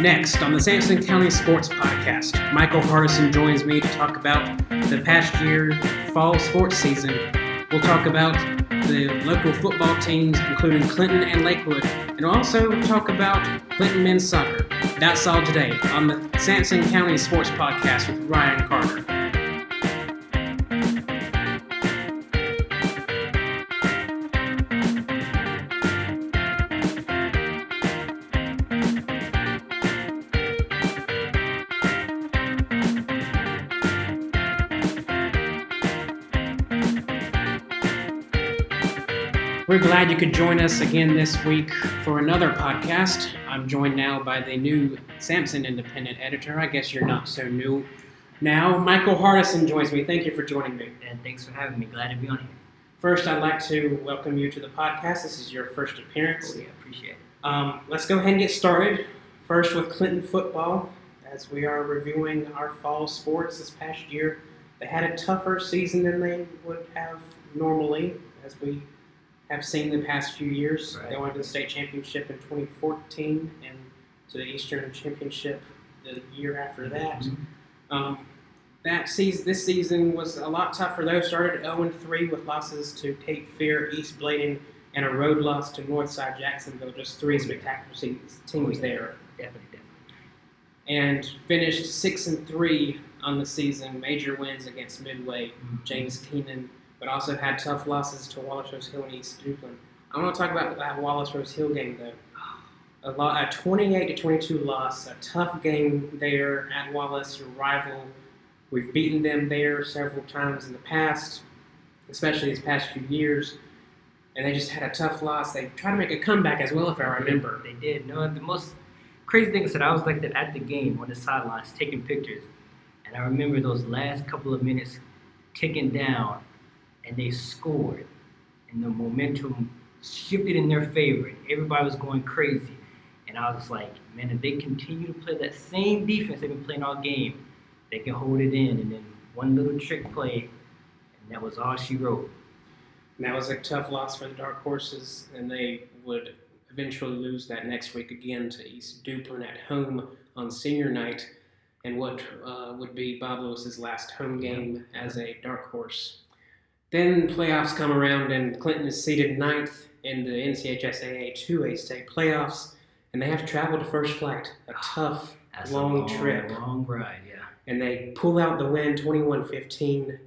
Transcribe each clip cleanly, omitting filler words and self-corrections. Next, on the Sampson County Sports Podcast, Michael Hardison joins me to talk about the past year fall sports season. We'll talk about the local football teams, including Clinton and Lakewood, and we'll also talk about Clinton men's soccer. That's all today on the Sampson County Sports Podcast with Ryan Carter. We're glad you could join us again this week for another podcast. I'm joined now by the new Sampson Independent editor. I guess you're not so new now. Michael Hardison joins me. Thank you for joining me. And thanks for having me. Glad to be on here. First, I'd like to welcome you to the podcast. This is your first appearance. We appreciate it. Let's go ahead and get started. First with Clinton football, as we are reviewing our fall sports this past year. They had a tougher season than they would have normally, as we have seen the past few years. Right. They went to the state championship in 2014 and to the Eastern Championship the year after that. Mm-hmm. This season was a lot tougher, though. Started 0-3 with losses to Cape Fear, East Bladen, and a road loss to Northside Jacksonville. Just three spectacular teams there. Definitely. And finished 6-3 on the season. Major wins against Midway, James Keenan, but also had tough losses to Wallace Rose Hill and East Duplin. I want to talk about that Wallace Rose Hill game, though. A 28-22 loss, a tough game there at Wallace, your rival. We've beaten them there several times in the past, especially these past few years, and they just had a tough loss. They tried to make a comeback as well, if I remember. They did. No, the most crazy thing is that I was like that at the game on the sidelines taking pictures, and I remember those last couple of minutes ticking down, and they scored, and the momentum shifted in their favor, and everybody was going crazy. And I was like, man, if they continue to play that same defense they've been playing all game, they can hold it in. And then one little trick play, and that was all she wrote. And that was a tough loss for the Dark Horses, and they would eventually lose that next week again to East Duplin at home on senior night, and what would be Bob Lewis's last home game as a Dark Horse. Then playoffs come around, and Clinton is seeded 9th in the NCHSAA 2A state playoffs, and they have to travel to First Flight, a tough, long trip. Long ride, yeah. And they pull out the win, 21-15,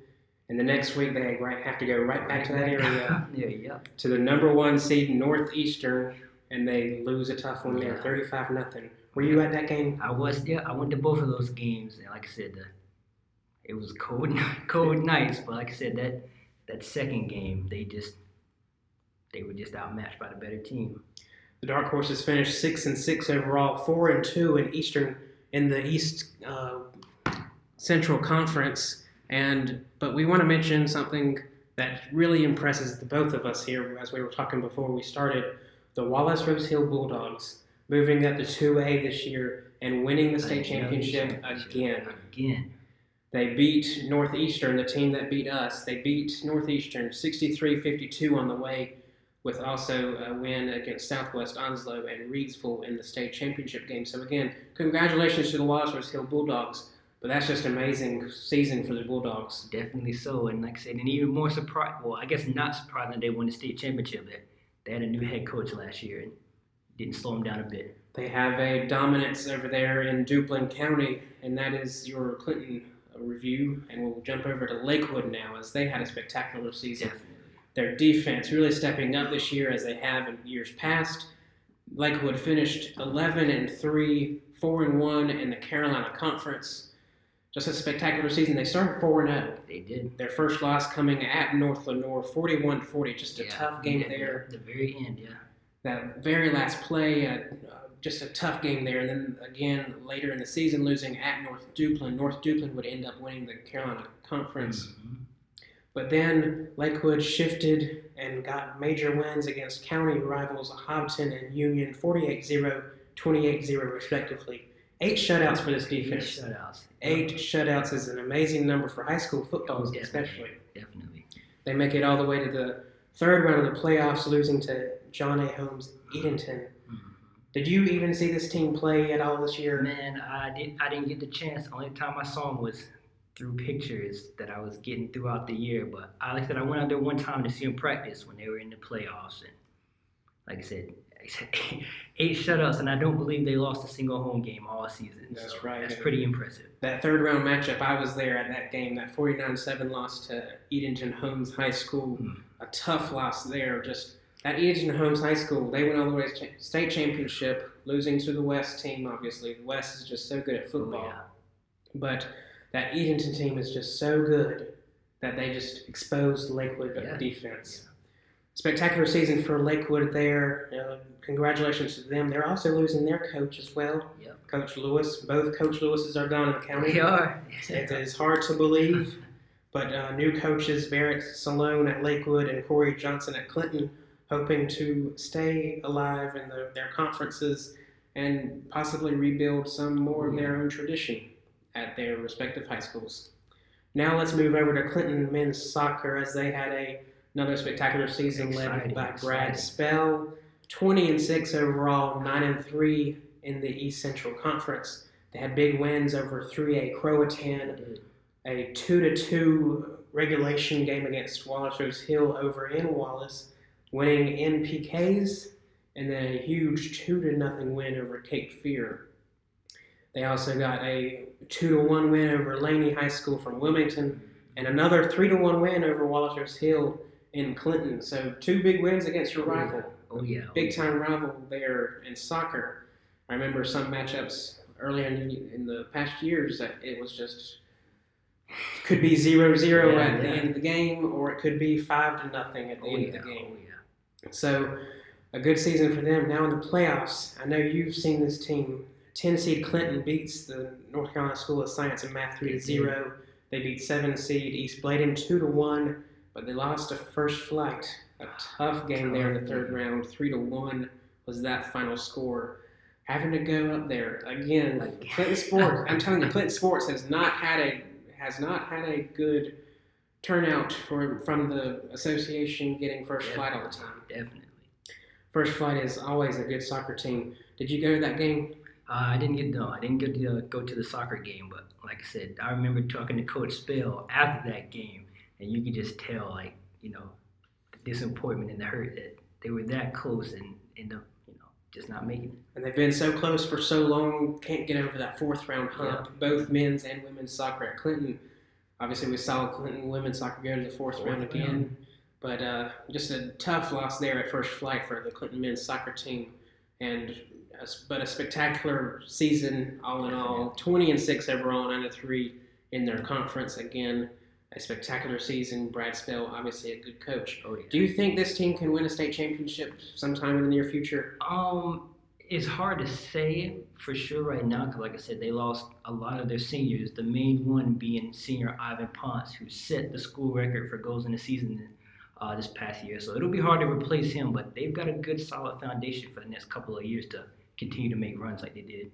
and the next week they have to go right back to that area, to the number one seed Northeastern, and they lose a tough one there, 35-0. Were you at that game? I was. Yeah, I went to both of those games, and like I said, it was cold nights, but like I said, that second game, they were just outmatched by the better team. The Dark Horses finished 6-6 overall, 4-2 in the East Central Conference. But we want to mention something that really impresses the both of us here, as we were talking before we started. The Wallace Rose Hill Bulldogs moving up to 2A this year and winning the state championship again. They beat Northeastern, the team that beat us. They beat Northeastern 63-52 on the way, with also a win against Southwest Onslow and Reedsville in the state championship game. So again, congratulations to the Walters Hill Bulldogs, but that's just an amazing season for the Bulldogs. Definitely so, and like I said, and even more surprised, well, I guess not surprising that they won the state championship. They had a new head coach last year and didn't slow them down a bit. They have a dominance over there in Duplin County, and that is your Clinton review, and we'll jump over to Lakewood now, as they had a spectacular season. Definitely. Their defense really stepping up this year, as they have in years past. Lakewood finished 11-3, 4-1 in the Carolina Conference. Just a spectacular season. They started 4-0. They did. Their first loss coming at North Lenoir, 41-40. Just a tough game there. The very end, yeah. That very last play, just a tough game there, and then again later in the season losing at North Duplin. North Duplin would end up winning the Carolina Conference. Mm-hmm. But then Lakewood shifted and got major wins against county rivals Hobson and Union, 48-0, 28-0 respectively. 8 shutouts for this defense. 8 shutouts is an amazing number for high school football, especially. Definitely. They make it all the way to the third round of the playoffs, losing to John A. Holmes Edenton. Did you even see this team play at all this year? Man, I didn't get the chance. Only time I saw them was through pictures that I was getting throughout the year. But like I said, I went out there one time to see them practice when they were in the playoffs. And like I said, 8 shutouts, and I don't believe they lost a single home game all season. That's so right. That's pretty impressive. That third round matchup, I was there at that game, that 49-7 loss to Edenton Holmes High School. A tough loss there. Just at Edenton Holmes High School, they went all the way to state championship, losing to the West team, obviously. The West is just so good at football. Yeah. But that Edenton team is just so good that they just exposed Lakewood defense. Yeah. Spectacular season for Lakewood there. Congratulations to them. They're also losing their coach as well, Coach Lewis. Both Coach Lewises are gone in the county. They are. It is hard to believe, but new coaches, Barrett Salone at Lakewood and Corey Johnson at Clinton, hoping to stay alive in their conferences and possibly rebuild some more of their own tradition at their respective high schools. Now let's move over to Clinton men's soccer, as they had another spectacular season led by Brad Spell, 20-6 overall, 9-3 in the East Central Conference. They had big wins over 3A Croatan, a 2-2 regulation game against Wallace Rose Hill over in Wallace, winning in PKs, and then a huge 2-0 win over Cape Fear. They also got a 2-1 win over Laney High School from Wilmington, and another 3-1 win over Wallace Rose Hill in Clinton. So two big wins against your rival. Big-time rival there in soccer. I remember some matchups earlier in the past years that it was just could be 0-0 at the end of the game, or it could be 5-0 at the end of the game. So a good season for them. Now in the playoffs, I know you've seen this team. 10-seed Clinton beats the North Carolina School of Science and Math 3-0. They beat 7-seed East Bladen 2-1, but they lost to First Flight. A tough game there in the third round. 3-1 was that final score. Having to go up there again, Clinton Sports. I'm telling you, Clinton Sports has not had a good turnout from the association getting First Flight all the time. Definitely, First Flight is always a good soccer team. Did you go to that game? I didn't get to go to the soccer game, but like I said, I remember talking to Coach Spell after that game, and you could just tell, the disappointment and the hurt that they were that close and end up, just not making it. And they've been so close for so long, can't get over that fourth round hump. Yeah. Both men's and women's soccer at Clinton. Obviously, we saw Clinton women's soccer go to the fourth round again, but just a tough loss there at First Flight for the Clinton men's soccer team. But a spectacular season all in all, 20-6 overall, 9-3 in their conference. Again, a spectacular season. Brad Spell, obviously a good coach. Do you think this team can win a state championship sometime in the near future? It's hard to say for sure right now because, like I said, they lost a lot of their seniors, the main one being senior Ivan Ponce, who set the school record for goals in the season this past year. So it'll be hard to replace him, but they've got a good, solid foundation for the next couple of years to continue to make runs like they did.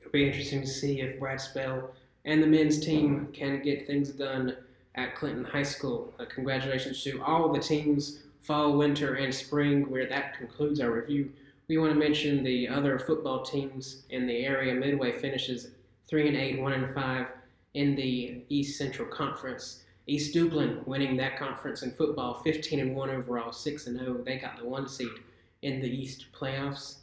It'll be interesting to see if Brad Spell and the men's team can get things done at Clinton High School. Congratulations to all the teams, fall, winter, and spring, where that concludes our review. We want to mention the other football teams in the area. Midway finishes 3-8, 1-5 in the East Central Conference. East Duplin winning that conference in football, 15-1 overall, 6-0. They got the 1 seed in the East playoffs.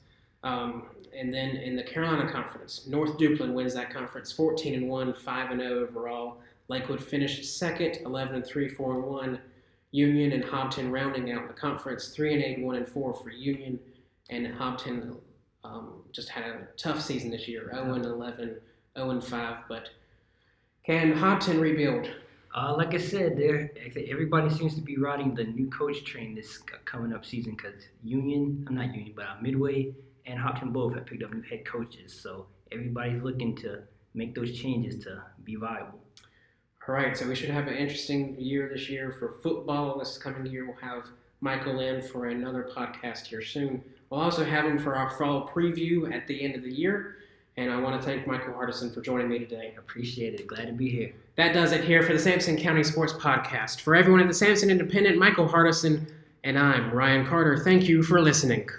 And then in the Carolina Conference, North Duplin wins that conference, 14-1, 5-0 overall. Lakewood finished second, 11-3, 4-1. Union and Hobton rounding out the conference, 3-8, 1-4 for Union. And Hobton just had a tough season this year, 0-11, 0-5. But can Hobton rebuild? Like I said, everybody seems to be riding the new coach train this coming up season because Midway and Hobton both have picked up new head coaches. So everybody's looking to make those changes to be viable. All right, so we should have an interesting year this year for football. This coming year we'll have Michael in for another podcast here soon. We'll also have him for our fall preview at the end of the year. And I want to thank Michael Hardison for joining me today. Appreciate it. Glad to be here. That does it here for the Sampson County Sports Podcast. For everyone at the Sampson Independent, Michael Hardison, and I'm Ryan Carter. Thank you for listening.